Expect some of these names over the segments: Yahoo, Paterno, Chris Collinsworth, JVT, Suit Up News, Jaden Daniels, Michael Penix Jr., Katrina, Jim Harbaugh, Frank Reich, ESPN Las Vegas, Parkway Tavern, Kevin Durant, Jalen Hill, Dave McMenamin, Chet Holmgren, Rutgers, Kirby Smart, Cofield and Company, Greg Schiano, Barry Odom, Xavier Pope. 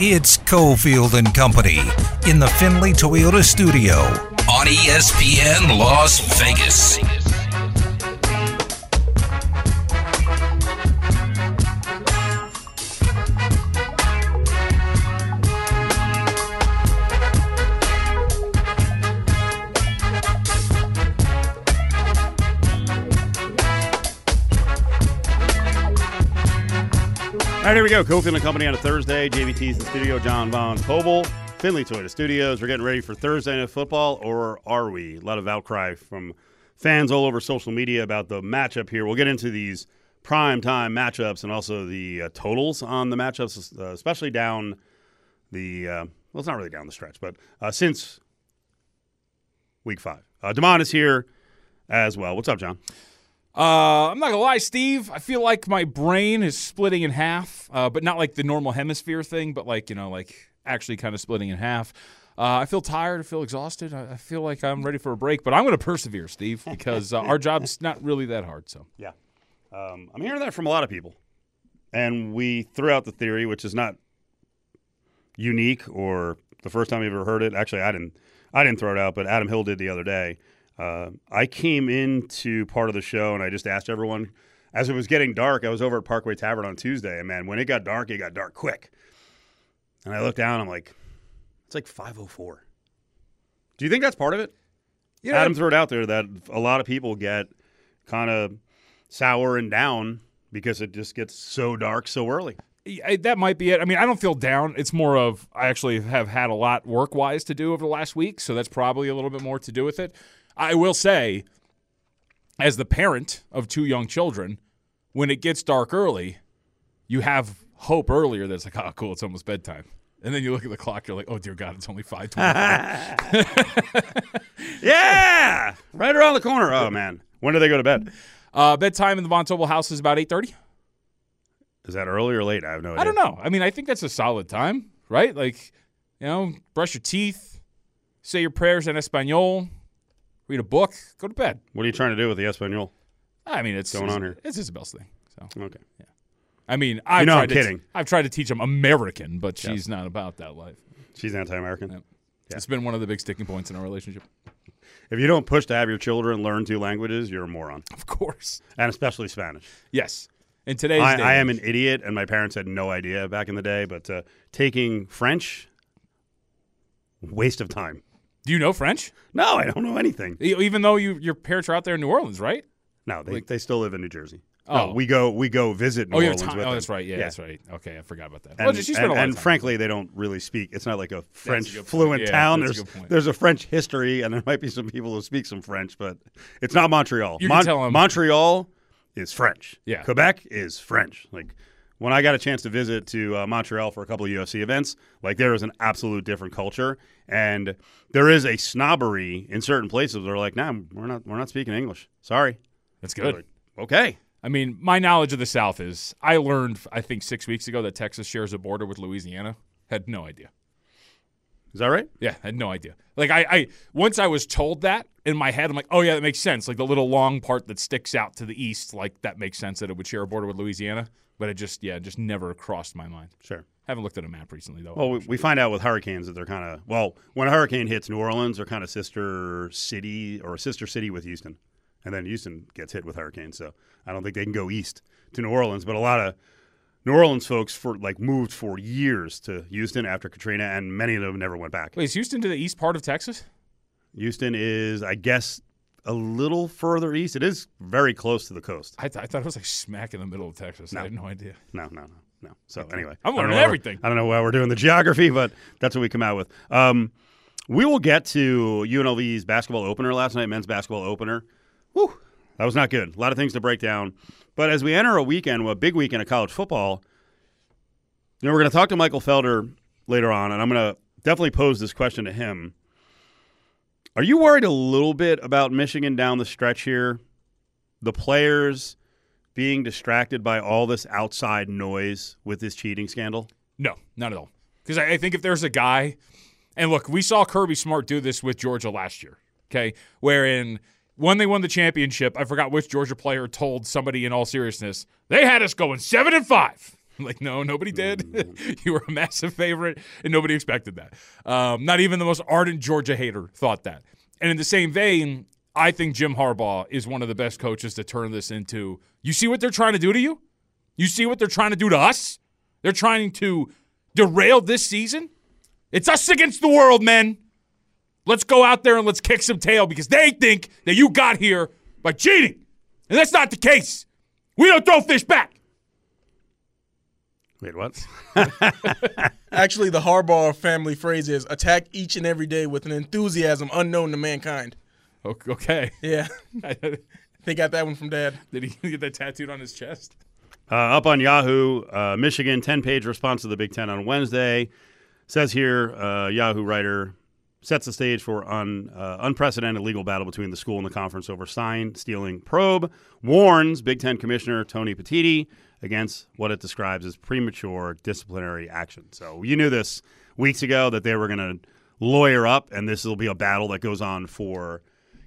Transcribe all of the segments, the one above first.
It's Cofield and Company in the Findlay Toyota Studio on ESPN Las Vegas. All right, here we go. Cofield and Company on a Thursday. JVT's in the studio. John Von Poble, Findlay Toyota Studios. We're getting ready for Thursday Night Football, or are we? A lot of outcry from fans all over social media about the matchup here. We'll get into these primetime matchups and also the totals on the matchups, especially down the well, it's not really down the stretch, but since week five. Damon is here as well. What's up, John? I'm not going to lie, Steve. I feel like my brain is splitting in half, but not like the normal hemisphere thing, but like, you know, like actually kind of splitting in half. I feel tired. I feel exhausted. I feel like I'm ready for a break, but I'm going to persevere, Steve, because our job's not really that hard. So yeah, I'm hearing that from a lot of people, and we threw out the theory, which is not unique or the first time you've ever heard it. Actually, I didn't throw it out, but Adam Hill did the other day. I came into part of the show and I just asked everyone, as it was getting dark, I was over at Parkway Tavern on Tuesday, and man, when it got dark quick. And I looked down, I'm like, it's like 5:04. Do you think that's part of it? You know, Adam threw it out there that a lot of people get kind of sour and down because it just gets so dark so early. That might be it. I mean, I don't feel down. It's more of I actually have had a lot work-wise to do over the last week, so that's probably a little bit more to do with it. I will say, as the parent of two young children, when it gets dark early, you have hope earlier that it's like, oh, cool, it's almost bedtime. And then you look at the clock, you're like, oh, dear God, it's only 5:25. Yeah! Right around the corner. Oh, man. When do they go to bed? Bedtime in the Von Tobel house is about 8:30. Is that early or late? I have no idea. I don't know. I mean, I think that's a solid time, right? Like, you know, brush your teeth, say your prayers in Espanol. Read a book, go to bed. What are you trying to do with the Espanol? I mean, it's going on here. It's Isabel's thing. So okay, yeah. I mean, I've tried to teach him American, but she's not about that life. She's anti-American. Yeah. Yeah. It's been one of the big sticking points in our relationship. If you don't push to have your children learn two languages, you're a moron. Of course, and especially Spanish. Yes. In today's day, I am an idiot, and my parents had no idea back in the day. But taking French, waste of time. Do you know French? No, I don't know anything. Even though your parents are out there in New Orleans, right? No, they still live in New Jersey. Oh, no, we go visit New Orleans. With them. That's right. Yeah, that's right. Okay, I forgot about that. And, frankly, they don't really speak. It's not like a French fluent town. There's a French history, and there might be some people who speak some French, but it's not Montreal. You can tell them. Montreal is French. Yeah, Quebec is French. Like, when I got a chance to visit to Montreal for a couple of UFC events, like, there is an absolute different culture, and there is a snobbery in certain places. They're like, "Nah, we're not speaking English. Sorry." That's good. Like, okay. I mean, my knowledge of the South is I learned, I think, 6 weeks ago that Texas shares a border with Louisiana. Had no idea. Is that right? Yeah, I had no idea. Like, I once I was told that in my head, I'm like, oh, yeah, that makes sense. Like, the little long part that sticks out to the east, like, that makes sense that it would share a border with Louisiana. But it just never crossed my mind. Sure. Haven't looked at a map recently, though. Well, we find out with hurricanes that they're kind of – well, when a hurricane hits New Orleans, they're kind of sister city with Houston. And then Houston gets hit with hurricanes. So I don't think they can go east to New Orleans. But a lot of – New Orleans folks moved for years to Houston after Katrina, and many of them never went back. Wait, is Houston to the east part of Texas? Houston is, I guess, a little further east. It is very close to the coast. I thought it was like smack in the middle of Texas. No. I had no idea. No. So anyway. I'm learning everything. I don't know why we're doing the geography, but that's what we come out with. We will get to UNLV's basketball opener last night, men's basketball opener. Whew. That was not good. A lot of things to break down. But as we enter a big weekend of college football, you know, we're going to talk to Michael Felder later on, and I'm going to definitely pose this question to him. Are you worried a little bit about Michigan down the stretch here? The players being distracted by all this outside noise with this cheating scandal? No, not at all. Because I think if there's a guy – and look, we saw Kirby Smart do this with Georgia last year, okay, wherein – when they won the championship, I forgot which Georgia player told somebody in all seriousness, they had us going 7-5. I'm like, no, nobody did. You were a massive favorite, and nobody expected that. Not even the most ardent Georgia hater thought that. And in the same vein, I think Jim Harbaugh is one of the best coaches to turn this into, you see what they're trying to do to you? You see what they're trying to do to us? They're trying to derail this season? It's us against the world, men. Let's go out there and let's kick some tail because they think that you got here by cheating. And that's not the case. We don't throw fish back. Wait, what? Actually, the Harbaugh family phrase is attack each and every day with an enthusiasm unknown to mankind. Okay. Yeah. They got that one from Dad. Did he get that tattooed on his chest? Up on Yahoo, Michigan, 10-page response to the Big Ten on Wednesday. Says here, Yahoo writer sets the stage for unprecedented legal battle between the school and the conference over sign-stealing probe, warns Big Ten Commissioner Tony Petitti against what it describes as premature disciplinary action. So you knew this weeks ago that they were going to lawyer up, and this will be a battle that goes on for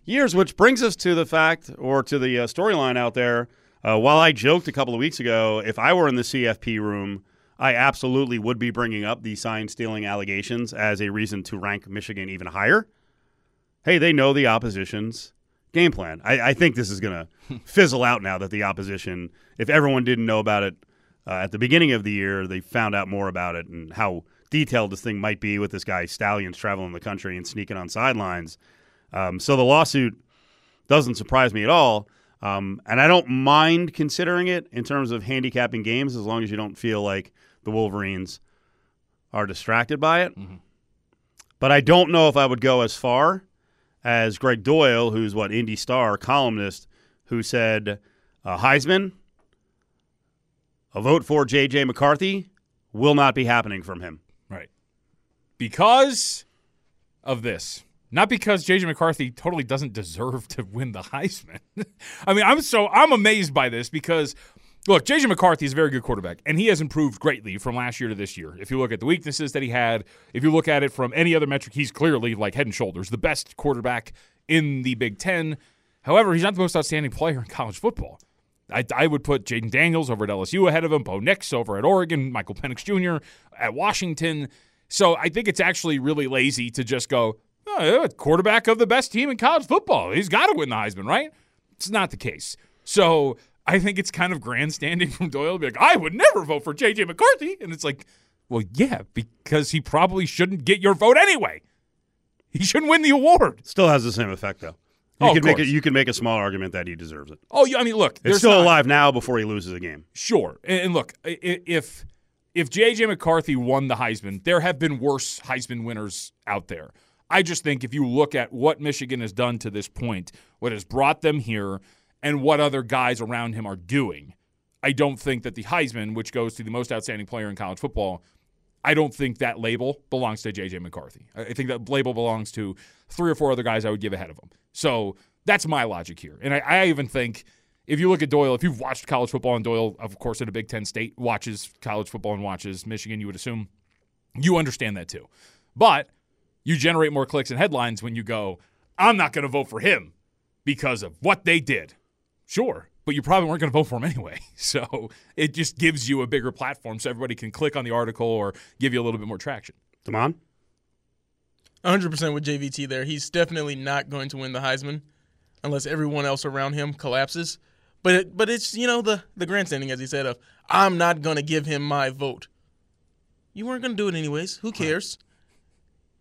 years, which brings us to the fact or to the storyline out there. While I joked a couple of weeks ago, if I were in the CFP room, I absolutely would be bringing up the sign-stealing allegations as a reason to rank Michigan even higher. Hey, they know the opposition's game plan. I think this is going to fizzle out now that the opposition, if everyone didn't know about it at the beginning of the year, they found out more about it and how detailed this thing might be with this guy Stallions traveling the country and sneaking on sidelines. So the lawsuit doesn't surprise me at all. And I don't mind considering it in terms of handicapping games as long as you don't feel like the Wolverines are distracted by it. Mm-hmm. But I don't know if I would go as far as Greg Doyle, who's what, Indy Star columnist, who said, Heisman, a vote for J.J. McCarthy will not be happening from him. Right. Because of this. Not because J.J. McCarthy totally doesn't deserve to win the Heisman. I mean, I'm amazed by this because, look, J.J. McCarthy is a very good quarterback, and he has improved greatly from last year to this year. If you look at the weaknesses that he had, if you look at it from any other metric, he's clearly, like, head and shoulders, the best quarterback in the Big Ten. However, he's not the most outstanding player in college football. I would put Jaden Daniels over at LSU ahead of him, Bo Nix over at Oregon, Michael Penix Jr. at Washington. So I think it's actually really lazy to just go, quarterback of the best team in college football. He's got to win the Heisman, right? It's not the case. So I think it's kind of grandstanding from Doyle to be like, I would never vote for J.J. McCarthy. And it's like, well, yeah, because he probably shouldn't get your vote anyway. He shouldn't win the award. Still has the same effect, though. You can make a small argument that he deserves it. Oh, yeah, I mean, look. It's still alive now before he loses a game. Sure. And look, if J.J. McCarthy won the Heisman, there have been worse Heisman winners out there. I just think if you look at what Michigan has done to this point, what has brought them here, and what other guys around him are doing, I don't think that the Heisman, which goes to the most outstanding player in college football, I don't think that label belongs to J.J. McCarthy. I think that label belongs to three or four other guys I would give ahead of him. So that's my logic here. And I even think if you look at Doyle, if you've watched college football, and Doyle, of course, at a Big Ten state, watches college football and watches Michigan, you would assume you understand that too. But you generate more clicks and headlines when you go, I'm not going to vote for him because of what they did. Sure, but you probably weren't going to vote for him anyway. So it just gives you a bigger platform so everybody can click on the article or give you a little bit more traction. Damon? 100% with JVT there. He's definitely not going to win the Heisman unless everyone else around him collapses. But it's, you know, the grandstanding, as he said, of I'm not going to give him my vote. You weren't going to do it anyways. Who cares? Huh.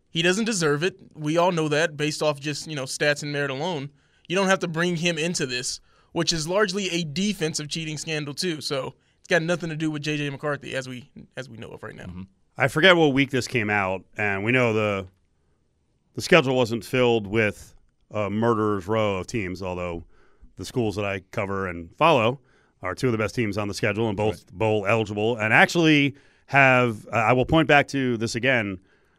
He doesn't deserve it. We all know that based off just, stats and merit alone. You don't have to bring him into this, which is largely a defensive cheating scandal too. So it's got nothing to do with J.J. McCarthy as we know of right now. Mm-hmm. I forget what week this came out, and we know the schedule wasn't filled with a murderer's row of teams, although the schools that I cover and follow are two of the best teams on the schedule and both bowl eligible. And actually have I will point back to this again.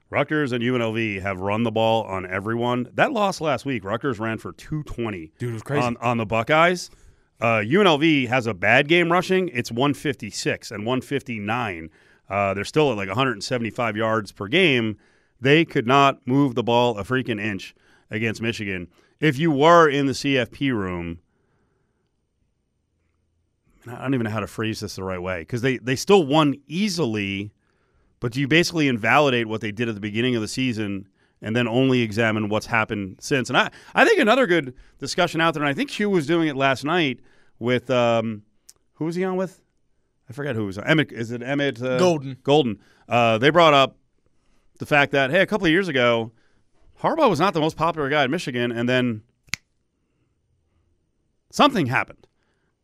Rutgers and UNLV have run the ball on everyone. That loss last week, Rutgers ran for 220. Dude, it was crazy. On the Buckeyes. UNLV has a bad game rushing. It's 156 and 159. They're still at like 175 yards per game. They could not move the ball a freaking inch against Michigan. If you were in the CFP room, I don't even know how to phrase this the right way, because they still won easily, but do you basically invalidate what they did at the beginning of the season and then only examine what's happened since? And I think another good discussion out there, and I think Hugh was doing it last night with who was he on with? I forget who was on. Emmett, is it Emmett? Golden. Golden. They brought up the fact that, hey, a couple of years ago, Harbaugh was not the most popular guy at Michigan, and then something happened.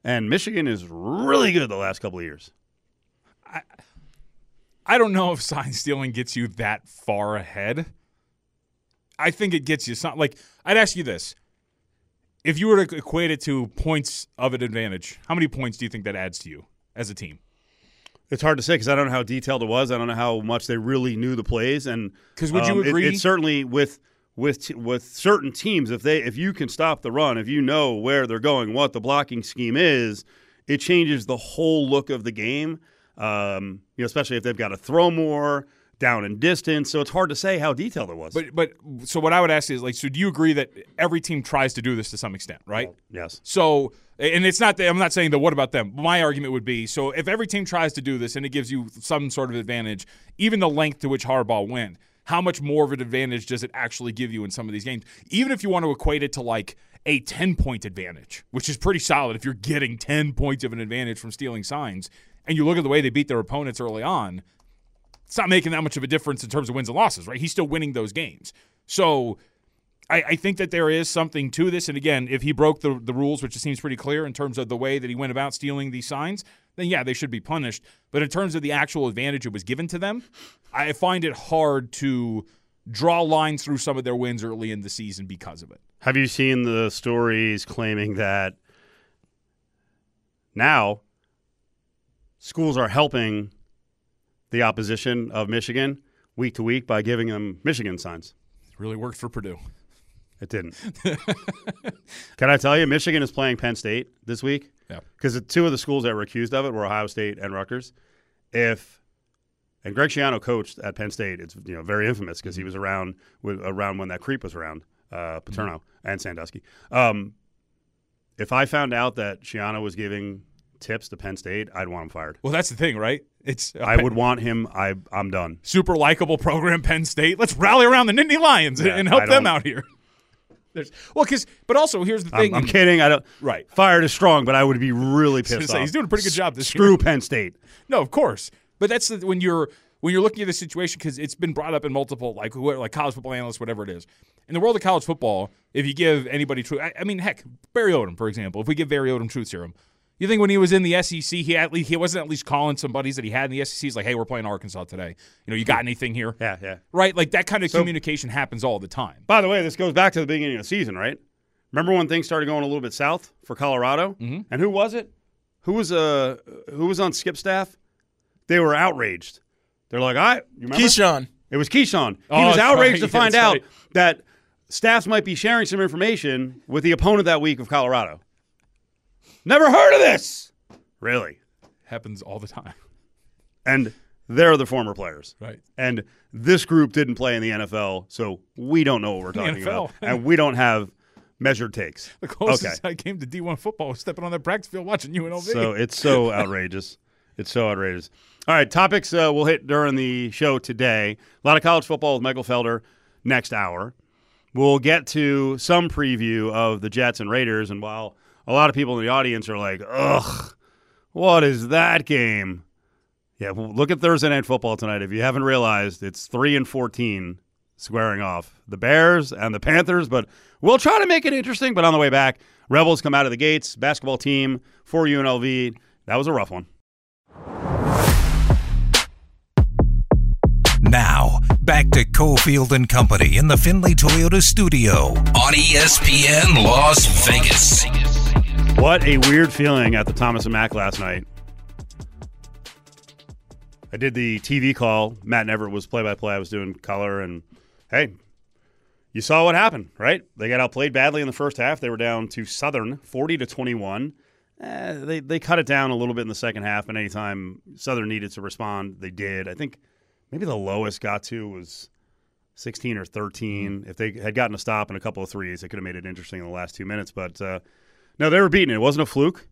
And Michigan is really good the last couple of years. I don't know if sign-stealing gets you that far ahead. I think it gets you something. Like, I'd ask you this. If you were to equate it to points of an advantage, how many points do you think that adds to you as a team? It's hard to say because I don't know how detailed it was. I don't know how much they really knew the plays. And because would you agree? It's certainly with certain teams, if you can stop the run, if you know where they're going, what the blocking scheme is, it changes the whole look of the game. Especially if they've got to throw more down in distance. So it's hard to say how detailed it was. But so what I would ask is, like, so do you agree that every team tries to do this to some extent, right? Oh, yes. So. And it's not that I'm not saying that what about them. My argument would be, so if every team tries to do this and it gives you some sort of advantage, even the length to which Harbaugh went, how much more of an advantage does it actually give you in some of these games? Even if you want to equate it to like a 10-point advantage, which is pretty solid if you're getting 10 points of an advantage from stealing signs, and you look at the way they beat their opponents early on, it's not making that much of a difference in terms of wins and losses, right? He's still winning those games. So I think that there is something to this. And again, if he broke the rules, which it seems pretty clear in terms of the way that he went about stealing these signs, then yeah, they should be punished. But in terms of the actual advantage it was given to them, I find it hard to draw lines through some of their wins early in the season because of it. Have you seen the stories claiming that now schools are helping the opposition of Michigan week to week by giving them Michigan signs? It really worked for Purdue. It didn't. Can I tell you, Michigan is playing Penn State this week? Yeah. Because the two of the schools that were accused of it were Ohio State and Rutgers. And Greg Schiano coached at Penn State. It's very infamous because he was around when that creep was around, Paterno and Sandusky. If I found out that Schiano was giving tips to Penn State, I'd want him fired. Well, that's the thing, right? I would want him. I'm done. Super likable program, Penn State. Let's rally around the Nittany Lions and help them out here. But also here's the thing. I'm kidding. I don't. Right. Fired is strong, but I would be really pissed off. He's doing a pretty good job this year. Screw Penn State. No, of course. But that's when you're looking at the situation, because it's been brought up in multiple like college football analysts, whatever it is. In the world of college football, if you give anybody truth, I mean, heck, Barry Odom, for example. If we give Barry Odom truth serum, you think when he was in the SEC, he wasn't at least calling some buddies that he had in the SEC. He's like, hey, we're playing Arkansas today. You got anything here? Yeah, yeah. Right? Like that kind of communication happens all the time. By the way, this goes back to the beginning of the season, right? Remember when things started going a little bit south for Colorado? Mm-hmm. And who was it? Who was on Skip's staff? They were outraged. They're like, you remember? Keyshawn. It was Keyshawn. He was outraged to find out that staffs might be sharing some information with the opponent that week of Colorado. Never heard of this. Really? Happens all the time. And they're the former players. Right. And this group didn't play in the NFL, so we don't know what we're talking about. And we don't have measured takes. The closest I came to D1 football was stepping on that practice field watching UNLV. So it's so outrageous. It's so outrageous. All right, topics we'll hit during the show today. A lot of college football with Michael Felder next hour. We'll get to some preview of the Jets and Raiders, and while a lot of people in the audience are like, ugh, what is that game? Yeah, well, look at Thursday Night Football tonight. If you haven't realized, it's 3-14 squaring off the Bears and the Panthers, but we'll try to make it interesting. But on the way back, Rebels come out of the gates, basketball team for UNLV. That was a rough one. Now, back to Cofield and Company in the Findlay Toyota Studio on ESPN Las Vegas. What a weird feeling at the Thomas and Mack last night. I did the TV call. Matt Neverett was play-by-play. I was doing color, and hey, you saw what happened, right? They got outplayed badly in the first half. They were down to Southern, 40-21. They cut it down a little bit in the second half, and anytime Southern needed to respond, they did. I think maybe the lowest got to was 16 or 13. Mm-hmm. If they had gotten a stop and a couple of threes, they could have made it interesting in the last 2 minutes, but no, they were beaten. It wasn't a fluke.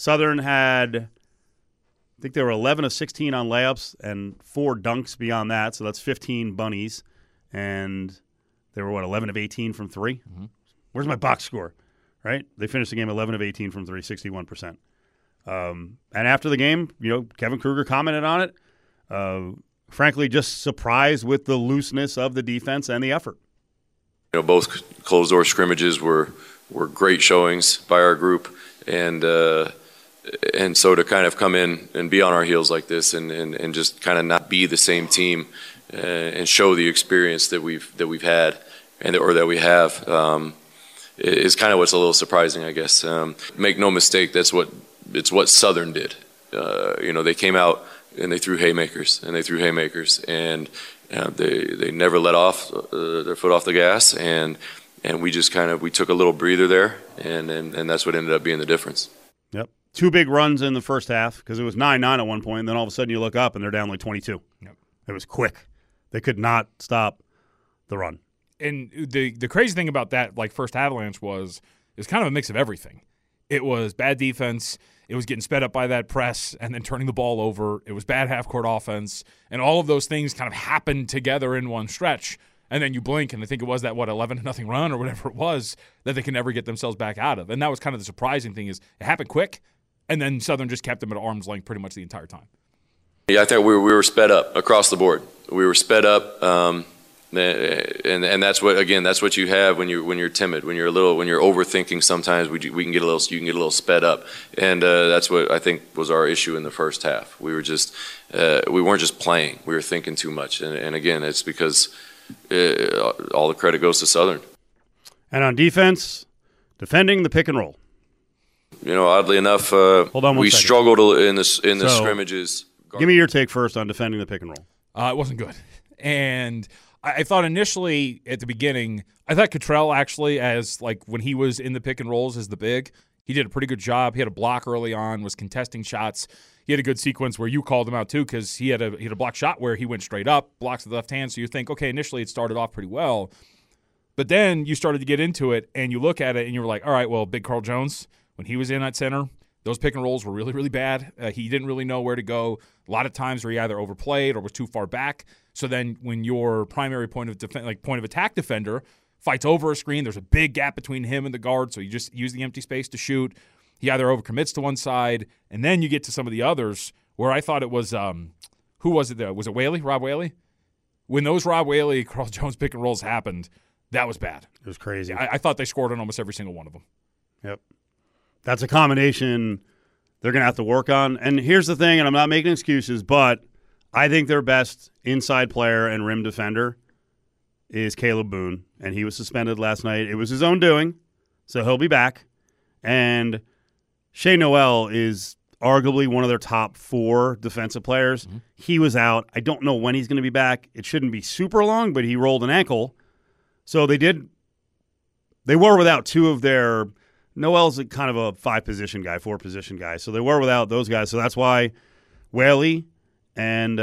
Southern had, I think they were 11 of 16 on layups and 4 dunks beyond that, so that's 15 bunnies. And they were, 11 of 18 from 3? Mm-hmm. Where's my box score? Right? They finished the game 11 of 18 from 3, 61%. And after the game, Kevin Kruger commented on it. Frankly, just surprised with the looseness of the defense and the effort. Both closed-door scrimmages were great showings by our group, and so to kind of come in and be on our heels like this, and just kind of not be the same team, and show the experience that we've had that we have, is kind of what's a little surprising, I guess. Make no mistake, it's what Southern did. They came out and they threw haymakers, they never let off their foot off the gas, and we just we took a little breather there, and that's what ended up being the difference. Yep. 2 big runs in the first half, because it was 9-9 at one point, and then all of a sudden you look up and they're down like 22. Yep. It was quick. They could not stop the run. And the crazy thing about that first avalanche was it was kind of a mix of everything. It was bad defense. It was getting sped up by that press and then turning the ball over. It was bad half-court offense. And all of those things kind of happened together in one stretch. And then you blink, and I think it was that, 11-0 run or whatever it was that they could never get themselves back out of. And that was kind of the surprising thing, is it happened quick, and then Southern just kept them at arm's length pretty much the entire time. Yeah, I think we were sped up across the board. We were sped up, and that's what you have when you're timid, when you're overthinking. Sometimes you can get a little sped up, and that's what I think was our issue in the first half. We were just we weren't just playing. We were thinking too much, and again, it's because all the credit goes to Southern. And on defense, defending the pick and roll. Oddly enough, we struggled in the scrimmages. Give me your take first on defending the pick and roll. It wasn't good, and I thought initially at the beginning, I thought Cottrell actually, as when he was in the pick and rolls as the big, he did a pretty good job. He had a block early on, was contesting shots. He had a good sequence where you called him out too, because he had a block shot where he went straight up, blocks with the left hand. So you think, okay, initially it started off pretty well, but then you started to get into it and you look at it and you were like, all right, well, big Carl Jones, when he was in at center, those pick and rolls were really, really bad. He didn't really know where to go. A lot of times where he either overplayed or was too far back. So then when your primary point of attack defender fights over a screen, there's a big gap between him and the guard, so you just use the empty space to shoot. He either overcommits to one side, and then you get to some of the others where I thought it was who was it though? Was it Whaley? Rob Whaley? When those Rob Whaley, Carl Jones pick and rolls happened, that was bad. It was crazy. I thought they scored on almost every single one of them. Yep. That's a combination they're going to have to work on. And here's the thing, and I'm not making excuses, but I think their best inside player and rim defender is Caleb Boone, and he was suspended last night. It was his own doing, so he'll be back. And Shea Noel is arguably one of their top 4 defensive players. Mm-hmm. He was out. I don't know when he's going to be back. It shouldn't be super long, but he rolled an ankle. So they were without 2 of their – Noel's kind of a 5-position guy, 4-position guy. So they were without those guys. So that's why Whaley – and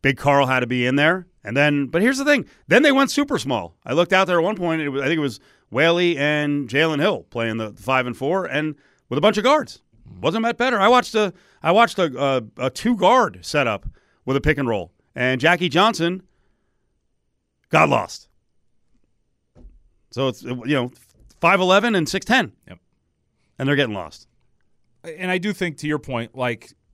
Big Carl had to be in there. And then, but here's the thing. Then they went super small. I looked out there at one point. I think it was Whaley and Jalen Hill playing the 5 and 4, and with a bunch of guards. Wasn't that better? I watched a 2-guard setup with a pick and roll, and Jackie Johnson got lost. So it's 5'11" and 6'10". Yep. And they're getting lost. And I do think, to your point,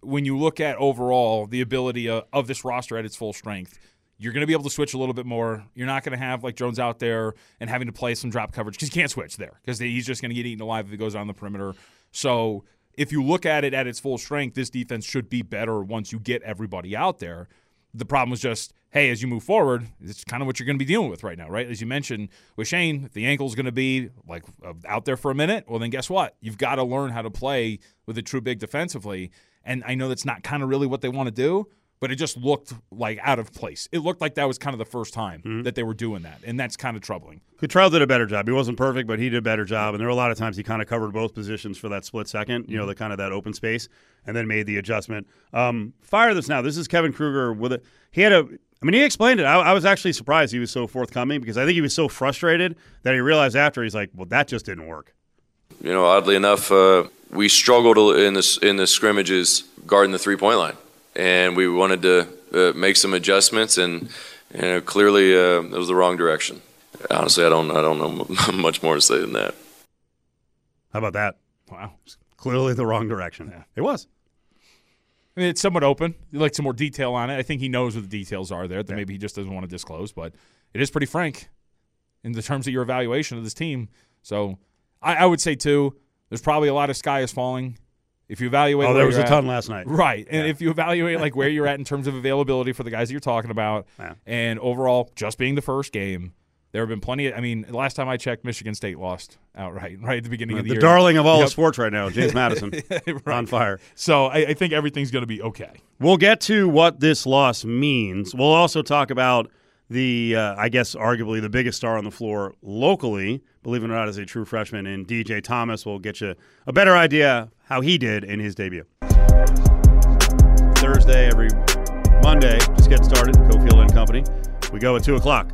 when you look at overall the ability of this roster at its full strength, you're going to be able to switch a little bit more. You're not going to have Jones out there and having to play some drop coverage, because you can't switch there, because he's just going to get eaten alive if he goes on the perimeter. So if you look at it at its full strength, this defense should be better once you get everybody out there. The problem was just, hey, as you move forward, it's kind of what you're going to be dealing with right now, right? As you mentioned with Shane, if the ankle's going to be out there for a minute, well, then guess what? You've got to learn how to play with a true big defensively. And I know that's not kind of really what they want to do, but it just looked out of place. It looked like that was kind of the first time that they were doing that, and that's kind of troubling. Cottrell did a better job. He wasn't perfect, but he did a better job, and there were a lot of times he kind of covered both positions for that split second, that open space, and then made the adjustment. Fire this now. This is Kevin Kruger with it. He explained it. I was actually surprised he was so forthcoming, because I think he was so frustrated that he realized after, he's like, well, that just didn't work. Oddly enough, we struggled in the scrimmages guarding the three-point line, and we wanted to make some adjustments, and clearly it was the wrong direction. Honestly, I don't know much more to say than that. How about that? Wow, clearly the wrong direction. Yeah. It was. I mean, it's somewhat open. You'd like some more detail on it. I think he knows what the details are there that maybe he just doesn't want to disclose, but it is pretty frank in the terms of your evaluation of this team. So I would say, too, there's probably a lot of sky is falling. If you evaluate, there was a ton last night, right? And if you evaluate like where you're at in terms of availability for the guys that you're talking about, and overall just being the first game, there have been plenty of, I mean, last time I checked, Michigan State lost outright right at the beginning of the year. The darling of all the sports right now, James Madison, right. On fire. So I think everything's going to be okay. We'll get to what this loss means. We'll also talk about the, I guess, arguably the biggest star on the floor locally, believe it or not, is a true freshman, and DJ Thomas will get you a better idea how he did in his debut. Thursday, every Monday, just get started, Cofield and Company. We go at 2 o'clock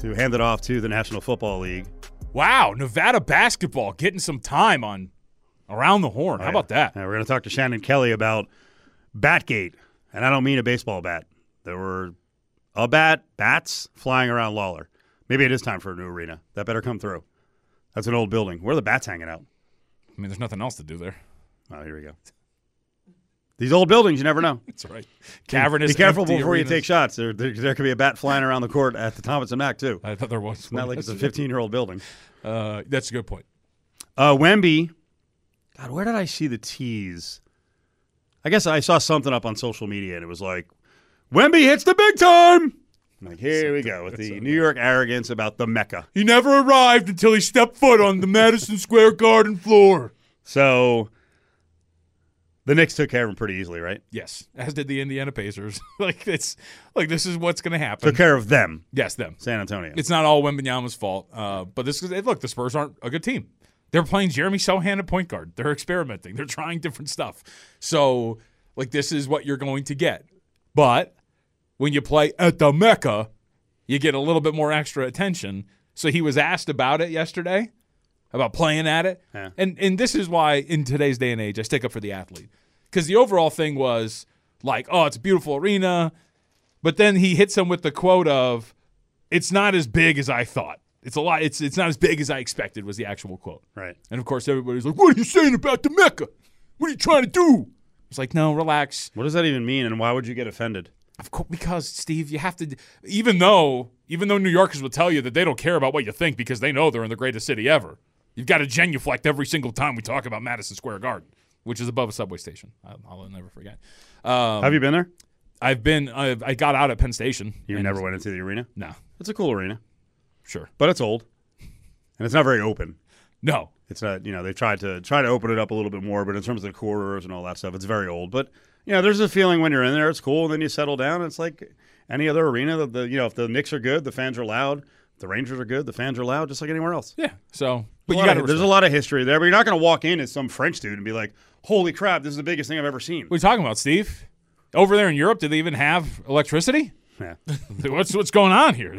to hand it off to the National Football League. Wow, Nevada basketball getting some time on Around the Horn. How about that? Yeah, we're going to talk to Shannon Kelly about Batgate, and I don't mean a baseball bat. There were bats flying around Lawler. Maybe it is time for a new arena. That better come through. That's an old building. Where are the bats hanging out? I mean, there's nothing else to do there. Oh, here we go. These old buildings, you never know. That's right. Cavernous. Be careful before arenas. You take shots. There could be a bat flying around the court at the Thomas and Mack, too. I thought there was. It's not like it's a 15-year-old building. That's a good point. Wemby. God, where did I see the tease? I guess I saw something up on social media, and it was like, Wemby hits the big time. I'm like, here we go with the New York arrogance about the Mecca. He never arrived until he stepped foot on the Madison Square Garden floor. So the Knicks took care of him pretty easily, right? Yes, as did the Indiana Pacers. This is what's going to happen. Took care of them. Yes, them. San Antonio. It's not all Wembanyama's fault, but this is look. The Spurs aren't a good team. They're playing Jeremy Sohan at point guard. They're experimenting. They're trying different stuff. So this is what you're going to get. But when you play at the Mecca, you get a little bit more extra attention. So he was asked about it yesterday, about playing at it. Yeah. And this is why in today's day and age I stick up for the athlete. Because the overall thing was like, oh, it's a beautiful arena. But then he hits him with the quote of, it's not as big as I thought. It's a lot. It's not as big as I expected was the actual quote. Right. And, of course, everybody's like, what are you saying about the Mecca? What are you trying to do? It's like, no, relax. What does that even mean, and why would you get offended? Of course, because, Steve, you have to – even though New Yorkers will tell you that they don't care about what you think because they know they're in the greatest city ever, you've got to genuflect every single time we talk about Madison Square Garden, which is above a subway station. I'll never forget. Have you been there? I got out at Penn Station. You never went into the arena? No. It's a cool arena. Sure. But it's old, and it's not very open. No. It's not, they try to open it up a little bit more, but in terms of the corridors and all that stuff, it's very old. But, there's a feeling when you're in there, it's cool, and then you settle down. It's like any other arena. If the Knicks are good, the fans are loud. If the Rangers are good, the fans are loud, just like anywhere else. Yeah. So, but there's a lot of history there, but you're not going to walk in as some French dude and be like, holy crap, this is the biggest thing I've ever seen. What are you talking about, Steve? Over there in Europe, did they even have electricity? Yeah. What's going on here?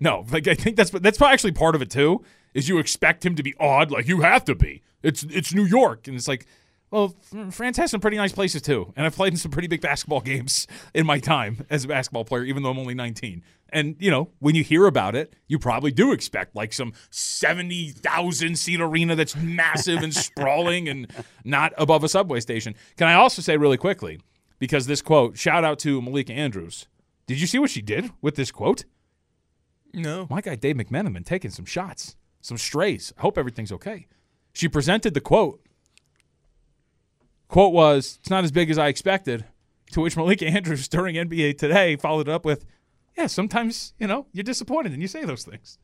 No, I think that's actually part of it, too. Is you expect him to be odd, like you have to be. It's New York. And it's like, well, France has some pretty nice places, too. And I've played in some pretty big basketball games in my time as a basketball player, even though I'm only 19. And, when you hear about it, you probably do expect, like, some 70,000-seat arena that's massive and sprawling and not above a subway station. Can I also say really quickly, because this quote, shout out to Malika Andrews. Did you see what she did with this quote? No. My guy Dave McMenamin taking some shots. Some strays. I hope everything's okay. She presented the quote. Quote was, it's not as big as I expected, to which Malika Andrews during NBA Today followed up with, yeah, sometimes, you're disappointed and you say those things.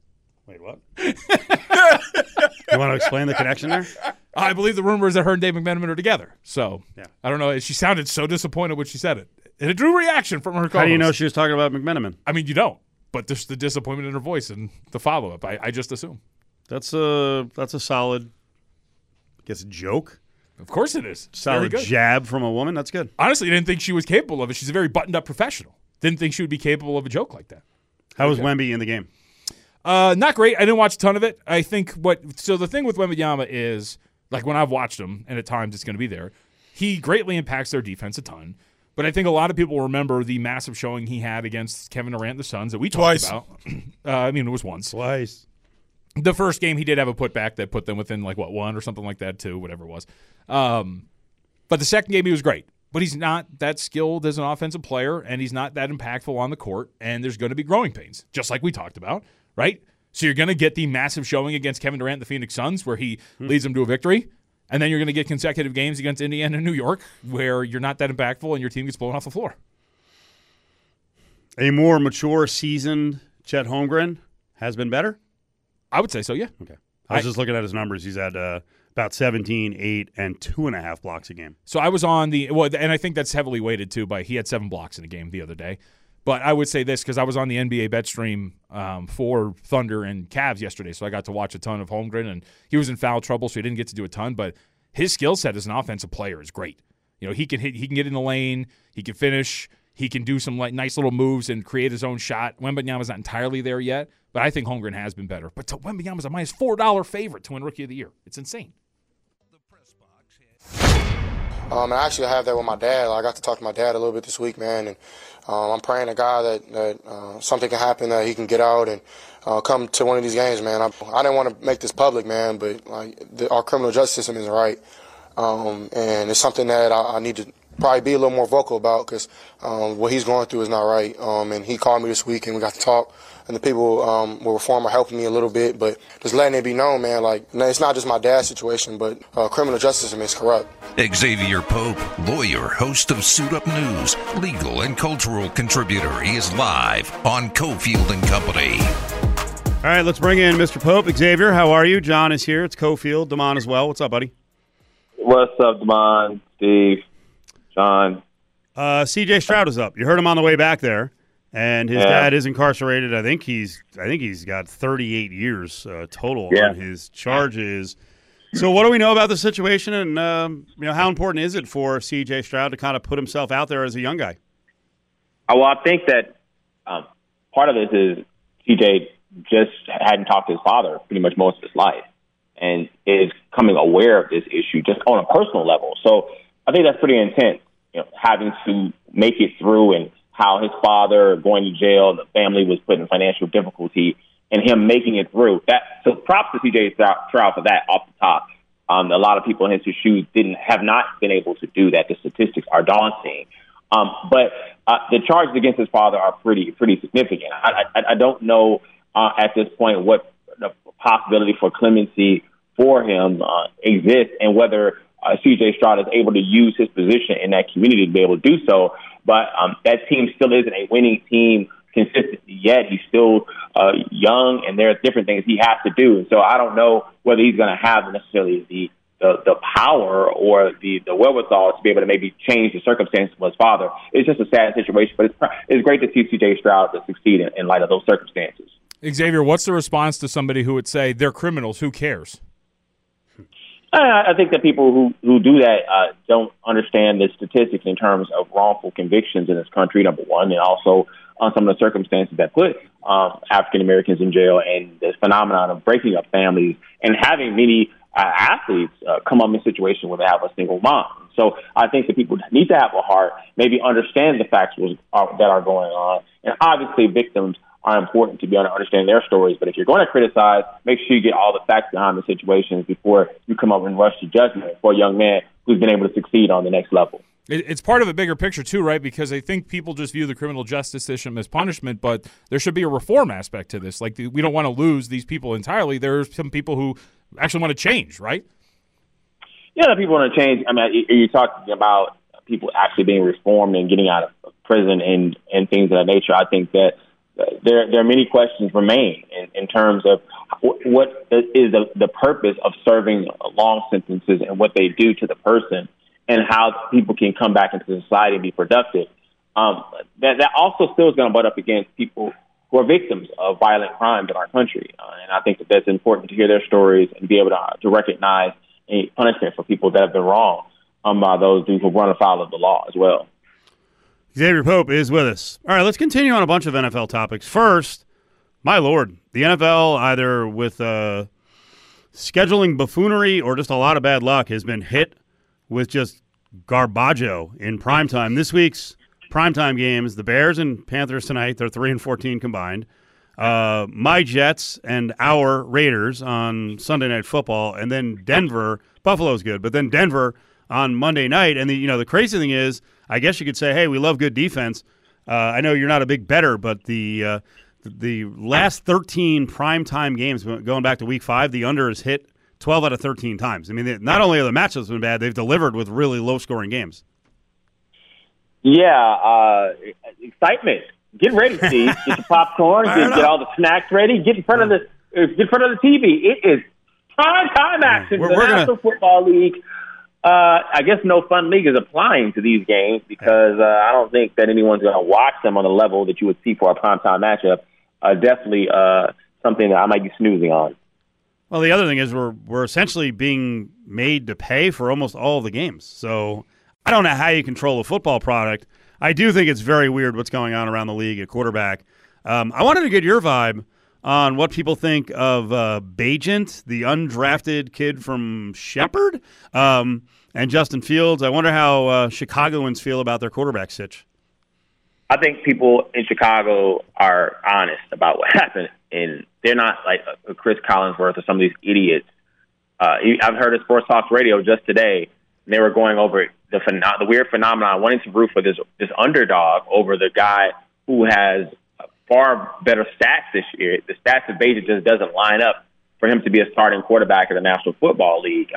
Wait, what? You want to explain the connection there? I believe the rumor is that her and Dave McMenamin are together. So, yeah. I don't know. She sounded so disappointed when she said it. And it drew reaction from her co-host. How do you know she was talking about McMenamin? I mean, you don't. But there's the disappointment in her voice and the follow-up. I just assume. That's a solid, I guess, joke. Of course it is. Solid jab from a woman. That's good. Honestly, I didn't think she was capable of it. She's a very buttoned-up professional. Didn't think she would be capable of a joke like that. How was Wemby in the game? Not great. I didn't watch a ton of it. I think the thing with Wembanyama is Like when I've watched him, and at times it's going to be there, he greatly impacts their defense a ton. But I think a lot of people remember the massive showing he had against Kevin Durant, the Suns, that we talked about. I mean, it was once. Twice. The first game he did have a putback that put them within, like, what, one or something like that, two, whatever it was. But the second game he was great. But he's not that skilled as an offensive player, and he's not that impactful on the court, and there's going to be growing pains, just like we talked about, right? So you're going to get the massive showing against Kevin Durant and the Phoenix Suns where he leads them to a victory, and then you're going to get consecutive games against Indiana and New York where you're not that impactful and your team gets blown off the floor. A more mature, seasoned Chet Holmgren has been better? I would say so, yeah. Okay. I was just looking at his numbers. He's had about 17, 8, and 2.5 blocks a game. So I was on the – well, and I think that's heavily weighted too by he had 7 blocks in a game the other day. But I would say this because I was on the NBA bet stream for Thunder and Cavs yesterday, so I got to watch a ton of Holmgren, and he was in foul trouble, so he didn't get to do a ton. But his skill set as an offensive player is great. You know, he can hit, he can get in the lane, he can finish, he can do some like nice little moves and create his own shot. Wembanyama's not entirely there yet, but I think Holmgren has been better. But Wembanyama's a minus $4 favorite to win Rookie of the Year. It's insane. I actually have that with my dad. I got to talk to my dad a little bit this week, man, and I'm praying to God that something can happen, that he can get out and come to one of these games, man. I didn't want to make this public, man, but like our criminal justice system isn't right, and it's something that I need to probably be a little more vocal about because what he's going through is not right, and he called me this week and we got to talk. And the people who were for him are helping me a little bit, but just letting it be known, man, like, it's not just my dad's situation, but criminal justice is corrupt. Xavier Pope, lawyer, host of Suit Up News, legal and cultural contributor. He is live on Cofield and Company. All right, let's bring in Mr. Pope. Xavier, how are you? John is here. It's Cofield. Damon as well. What's up, buddy? What's up, Damon, Steve, John? C.J. Stroud is up. You heard him on the way back there. And his dad is incarcerated. I think he's got 38 years total on his charges. So what do we know about the situation, and how important is it for C.J. Stroud to kind of put himself out there as a young guy? Well, I think that part of this is C.J. just hadn't talked to his father pretty much most of his life, and is coming aware of this issue just on a personal level. So I think that's pretty intense, you know, having to make it through and how his father going to jail, the family was put in financial difficulty, and him making it through. So props to C.J. Stroud for that off the top. A lot of people in his shoes have not been able to do that. The statistics are daunting. But the charges against his father are pretty significant. I don't know at this point what the possibility for clemency for him exists and whether C.J. Stroud is able to use his position in that community to be able to do so. But that team still isn't a winning team consistently yet. He's still young, and there are different things he has to do. And so I don't know whether he's going to have necessarily the power or the wherewithal to be able to maybe change the circumstances of his father. It's just a sad situation, but it's great to see C.J. Stroud to succeed in light of those circumstances. Xavier, what's the response to somebody who would say, they're criminals, who cares? I think that people who do that don't understand the statistics in terms of wrongful convictions in this country, number one, and also on some of the circumstances that put African-Americans in jail and the phenomenon of breaking up families and having many athletes come up in a situation where they have a single mom. So I think that people need to have a heart, maybe understand the facts that are going on, and obviously victims are important to be able to understand their stories. But if you're going to criticize, make sure you get all the facts behind the situations before you come up and rush to judgment for a young man who's been able to succeed on the next level. It's part of a bigger picture too, right? Because I think people just view the criminal justice system as punishment, but there should be a reform aspect to this. Like, we don't want to lose these people entirely. There's some people who actually want to change, right? Yeah, people want to change. I mean, you're talking about people actually being reformed and getting out of prison and things of that nature. I think that there are many questions remain in terms of what is the purpose of serving long sentences and what they do to the person and how people can come back into society and be productive. That also still is going to butt up against people who are victims of violent crimes in our country. And I think that that's important to hear their stories and be able to recognize any punishment for people that have been wronged by those who run afoul of the law as well. Xavier Pope is with us. All right, let's continue on a bunch of NFL topics. First, my Lord, the NFL, either with scheduling buffoonery or just a lot of bad luck has been hit with just garbaggio in primetime. This week's primetime games, the Bears and Panthers tonight, they're 3-14 combined. My Jets and our Raiders on Sunday Night Football, and then Denver. Buffalo's good, but then Denver on Monday night. And the crazy thing is, I guess you could say, hey, we love good defense. I know you're not a big bettor, but the last 13 primetime games going back to Week 5, the under has hit 12 out of 13 times. I mean, not only are the matchups been bad, they've delivered with really low scoring games. Yeah, excitement. Get ready, Steve. Get the popcorn. Get all the snacks ready. Get in front of the TV. It is prime action. The National Football League. I guess no fun league is applying to these games because I don't think that anyone's going to watch them on the level that you would see for a primetime matchup. Definitely something that I might be snoozing on. Well, the other thing is we're essentially being made to pay for almost all the games. So I don't know how you control a football product. I do think it's very weird what's going on around the league at quarterback. I wanted to get your vibe on what people think of Bajent, the undrafted kid from Shepherd, and Justin Fields. I wonder how Chicagoans feel about their quarterback sitch. I think people in Chicago are honest about what happened, and they're not like a Chris Collinsworth or some of these idiots. I've heard of Sports Talk Radio just today, and they were going over the weird phenomenon, wanting to root for this underdog over the guy who has far better stats this year. The stats of Bajent just doesn't line up for him to be a starting quarterback in the National Football League.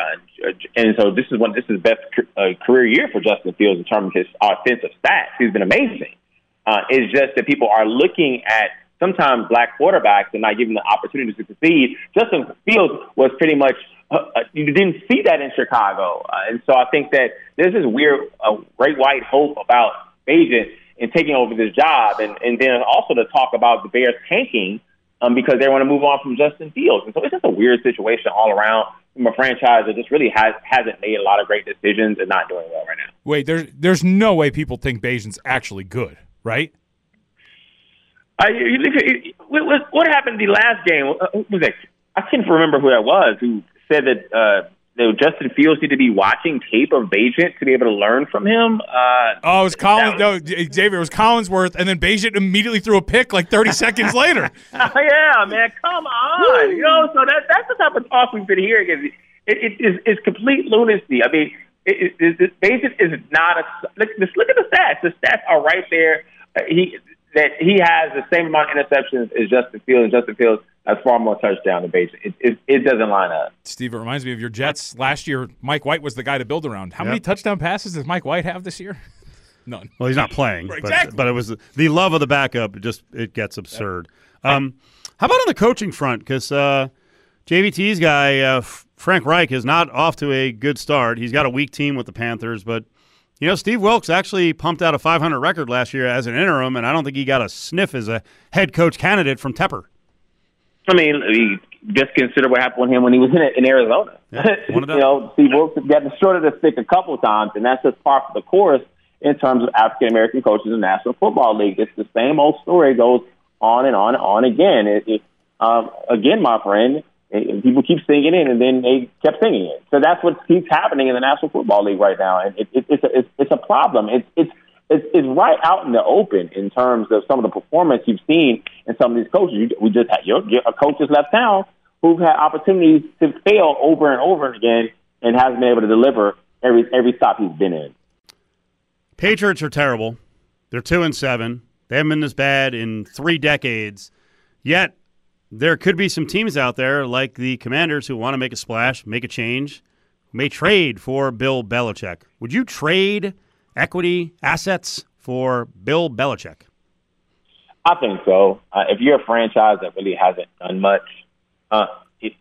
And so this is best career year for Justin Fields in terms of his offensive stats. He's been amazing. It's just that people are looking at sometimes black quarterbacks and not giving the opportunity to succeed. Justin Fields was pretty much you didn't see that in Chicago. And so I think that there's this weird great white hope about Bajent and taking over this job, and then also to talk about the Bears tanking because they want to move on from Justin Fields. And so it's just a weird situation all around from a franchise that just really hasn't made a lot of great decisions and not doing well right now. Wait, there's no way people think Bajent's actually good, right? What happened the last game? Was that? I can't remember who that was who said that Justin Fields need to be watching tape of Bajent to be able to learn from him. It was Collins. David, it was Collinsworth, and then Bajent immediately threw a pick like 30 seconds later. Yeah, man, come on. Woo! So that's the type of talk we've been hearing. It's complete lunacy. I mean, Bajent is not a – just look at the stats. The stats are right there. He has the same amount of interceptions as Justin Fields. Justin Fields has far more touchdowns than Bajent. It doesn't line up. Steve, it reminds me of your Jets. Last year, Mike White was the guy to build around. How many touchdown passes does Mike White have this year? None. Well, he's not playing. Right, exactly. But it was the love of the backup. It gets absurd. Yep. How about on the coaching front? Because JVT's guy, Frank Reich, is not off to a good start. He's got a weak team with the Panthers, but – Steve Wilkes actually pumped out a .500 record last year as an interim, and I don't think he got a sniff as a head coach candidate from Tepper. I mean, just consider what happened with him when he was in Arizona. Yeah, Steve Wilkes got the short of the stick a couple times, and that's just par for the course in terms of African-American coaches in the National Football League. It's the same old story. It goes on and on and on again. Again, my friend, people keep singing it, and then they kept singing it. So that's what keeps happening in the National Football League right now, and it's a problem. It's right out in the open in terms of some of the performance you've seen in some of these coaches. We just had a coach just left town who've had opportunities to fail over and over again and hasn't been able to deliver every stop he's been in. Patriots are terrible. They're 2-7. They haven't been this bad in 3 decades. Yet there could be some teams out there like the Commanders who want to make a splash, make a change, may trade for Bill Belichick. Would you trade equity assets for Bill Belichick? I think so. If you're a franchise that really hasn't done much, at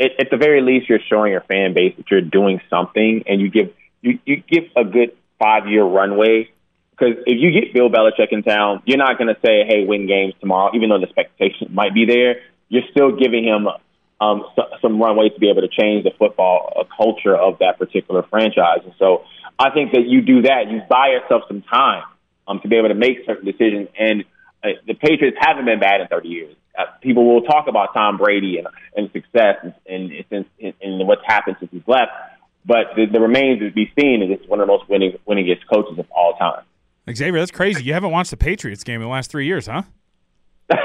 the very least you're showing your fan base that you're doing something, and you give a good 5-year runway. Because if you get Bill Belichick in town, you're not going to say, hey, win games tomorrow, even though the expectation might be there. You're still giving him some runway to be able to change the football culture of that particular franchise. And so I think that you do that. You buy yourself some time to be able to make certain decisions. And the Patriots haven't been bad in 30 years. people will talk about Tom Brady and success and what's happened since he's left. But the remains to be seen is it's one of the most winningest coaches of all time. Xavier, that's crazy. You haven't watched the Patriots game in the last 3 years, huh? I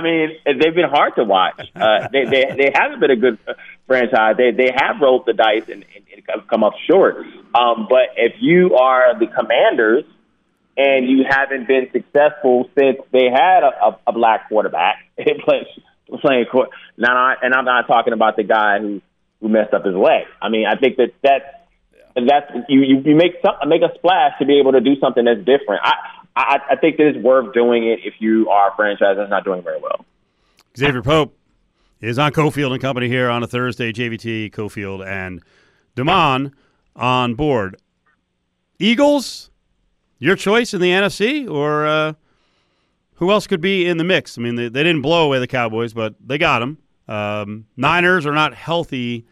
mean, they've been hard to watch. They haven't been a good franchise. They have rolled the dice and come up short. But if you are the Commanders and you haven't been successful since they had a black quarterback playing court, and I'm not talking about the guy who messed up his leg. I mean, I think that's you make a splash to be able to do something that's different. I think that it's worth doing it if you are a franchise that's not doing very well. Xavier Pope is on Cofield and Company here on a Thursday. JVT, Cofield, and Damon on board. Eagles, your choice in the NFC, or who else could be in the mix? I mean, they didn't blow away the Cowboys, but they got them. Niners are not healthy.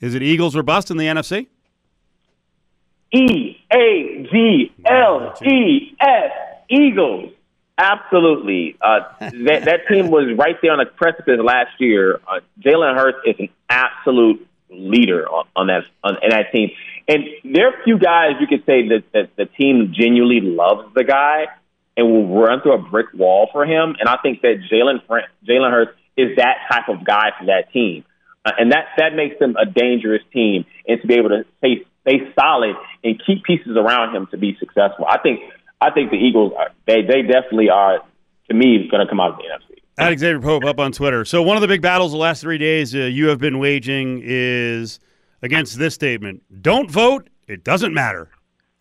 Is it Eagles or bust in the NFC? EAGLES, Eagles. Absolutely. That team was right there on the precipice last year. Jalen Hurts is an absolute leader on that team. And there are few guys you could say that the team genuinely loves the guy and will run through a brick wall for him. And I think that Jalen Hurts is that type of guy for that team. And that makes them a dangerous team, and to be able to stay solid and keep pieces around him to be successful. I think the Eagles they definitely are, to me, going to come out of the NFC. At Xavier Pope up on Twitter. So one of the big battles the last 3 days you have been waging is against this statement: don't vote, it doesn't matter.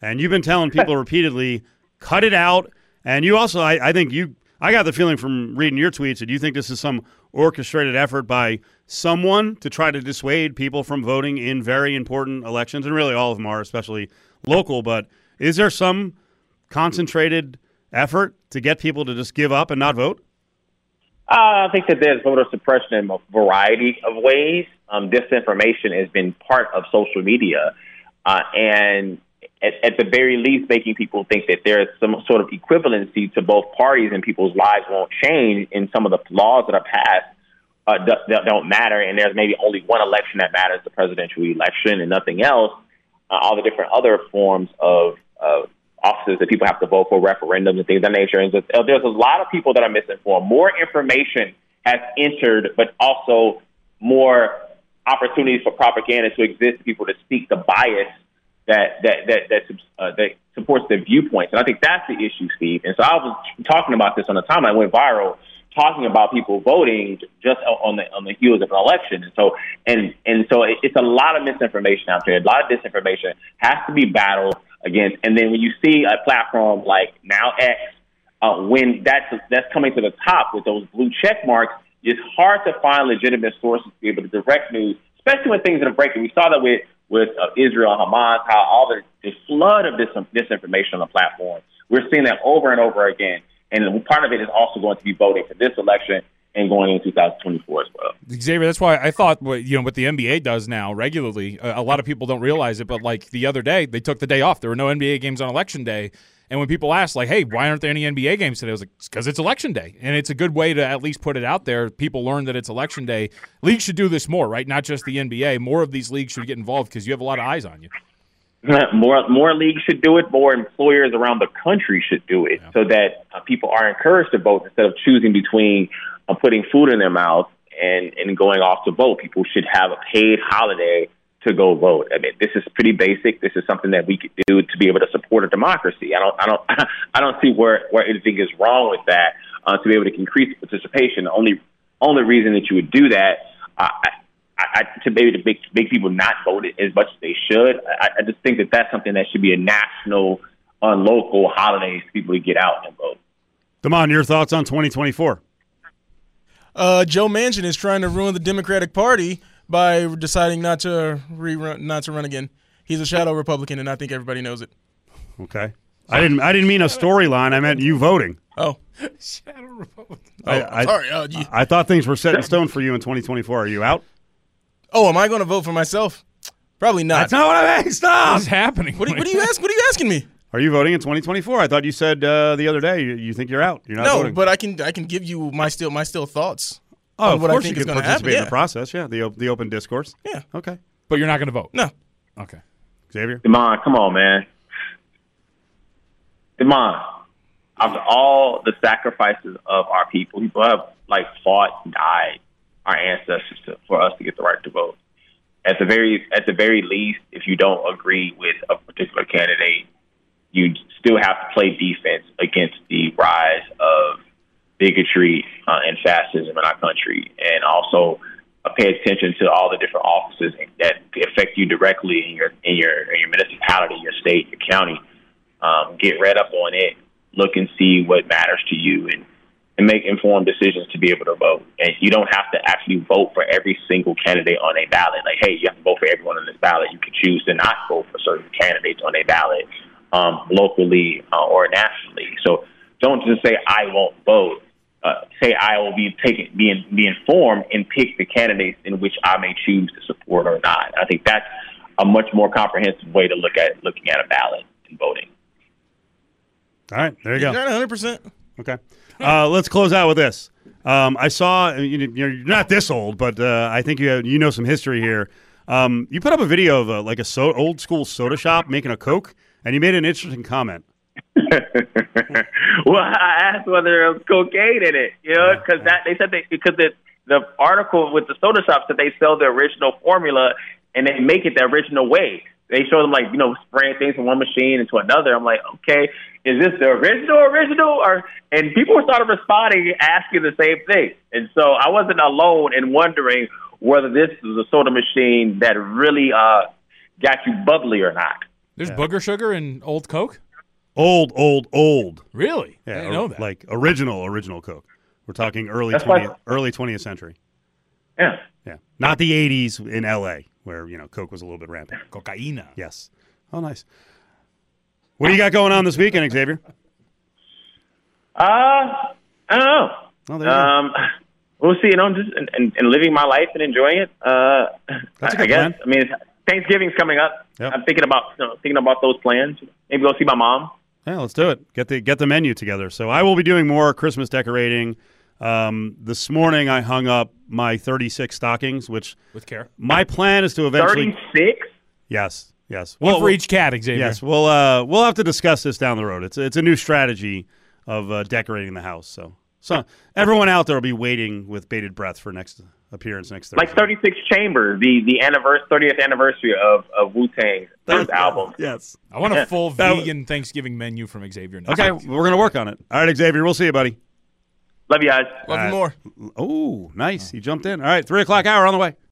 And you've been telling people repeatedly, cut it out. And you also, I got the feeling from reading your tweets that you think this is some orchestrated effort by someone to try to dissuade people from voting in very important elections, and really all of them are, especially local. But is there some concentrated effort to get people to just give up and not vote? I think that there's voter suppression in a variety of ways. Disinformation has been part of social media, and at the very least, making people think that there is some sort of equivalency to both parties and people's lives won't change, and some of the laws that are passed don't matter, and there's maybe only one election that matters, the presidential election, and nothing else. All the different other forms of offices that people have to vote for, referendums and things of that nature. And there's a lot of people that are misinformed. More information has entered, but also more opportunities for propaganda to exist, people to speak the bias that supports their viewpoints. And I think that's the issue, Steve. And so I was talking about this on the timeline. It went viral, talking about people voting just on the heels of an election. And so it's a lot of misinformation out there. A lot of disinformation has to be battled against. And then when you see a platform like Now X, when that's coming to the top with those blue check marks, it's hard to find legitimate sources to be able to direct news, especially when things are breaking. We saw that with Israel and Hamas, how all the flood of disinformation on the platform. We're seeing that over and over again. And part of it is also going to be voting for this election and going into 2024 as well. Xavier, that's why I thought what the NBA does now regularly, a lot of people don't realize it, but like the other day, they took the day off. There were no NBA games on Election Day. And when people ask, like, hey, why aren't there any NBA games today? I was like, it's because it's Election Day. And it's a good way to at least put it out there. People learn that it's Election Day. Leagues should do this more, right? Not just the NBA. More of these leagues should get involved because you have a lot of eyes on you. More leagues should do it. More employers around the country should do it, so that people are encouraged to vote instead of choosing between putting food in their mouth and going off to vote. People should have a paid holiday to go vote. I mean, this is pretty basic. This is something that we could do to be able to support a democracy. I don't see where anything is wrong with that. To be able to increase participation, the only reason that you would do that, to maybe to make people not vote as much as they should. I just think that that's something that should be a national, local holiday for people to get out and vote. Damon, your thoughts on 2024? Joe Manchin is trying to ruin the Democratic Party by deciding not to run again. He's a shadow Republican, and I think everybody knows it. Okay, I didn't mean a storyline. I meant you voting. Oh, shadow Republican. Oh, sorry. I thought things were set in stone for you in 2024. Are you out? Oh, am I going to vote for myself? Probably not. That's not what I mean. Stop. What's happening? What are you asking me? Are you voting in 2024? I thought you said the other day you think you're out. You're not voting. No, but I can give you my thoughts. Oh, of course you can participate in the process. Yeah, the open discourse. Yeah. Okay. But you're not going to vote? No. Okay. Xavier? DeMond, come on, man. DeMond, after all the sacrifices of our people have, fought and died, our ancestors, for us to get the right to vote. At the very least, if you don't agree with a particular candidate, you still have to play defense against the rise of bigotry and fascism in our country, and also pay attention to all the different offices that affect you directly in your municipality, your state, your county. Get read up on it. Look and see what matters to you, and make informed decisions to be able to vote. And you don't have to actually vote for every single candidate on a ballot. Like, hey, you have to vote for everyone on this ballot. You can choose to not vote for certain candidates on a ballot, locally or nationally. So don't just say I won't vote. Say I will be informed and pick the candidates in which I may choose to support or not. I think that's a much more comprehensive way to looking at a ballot and voting. All right, there you go. 100%. Okay, let's close out with this. I saw you're not this old, but I think you know some history here. You put up a video of a old school soda shop making a Coke, and you made an interesting comment. Well, I asked whether there was cocaine in it, because the article with the soda shops that they sell the original formula and they make it the original way. They show them spraying things from one machine into another. I'm like, okay, is this the original? And people started responding, asking the same thing. And so I wasn't alone in wondering whether this was a soda machine that really got you bubbly or not. There's booger sugar in old Coke? Old. Really? Yeah, I didn't know that. Like original Coke. We're talking early 20th century. Yeah. Yeah. Not the 80s in L.A. where, Coke was a little bit rampant. Cocaina. Yes. Oh, nice. What do you got going on this weekend, Xavier? I don't know. Oh, there you go. We'll see. I'm just and living my life and enjoying it. That's a good plan. I mean, Thanksgiving's coming up. Yep. I'm thinking about those plans. Maybe go see my mom. Yeah, let's do it. Get the menu together. So I will be doing more Christmas decorating. This morning I hung up my 36 stockings, which with care. My plan is to eventually 36. Yes. One for each cat, Xavier. Yes, we'll have to discuss this down the road. It's a new strategy of decorating the house. So everyone out there will be waiting with bated breath for next appearance next Thursday. Like 36 Chamber, the 30th anniversary of Wu-Tang's first album. Yes. I want a full vegan Thanksgiving menu from Xavier next time. Okay, we're going to work on it. All right, Xavier, we'll see you, buddy. Love you guys. Love you more. Oh, nice. He jumped in. All right, 3 o'clock hour on the way.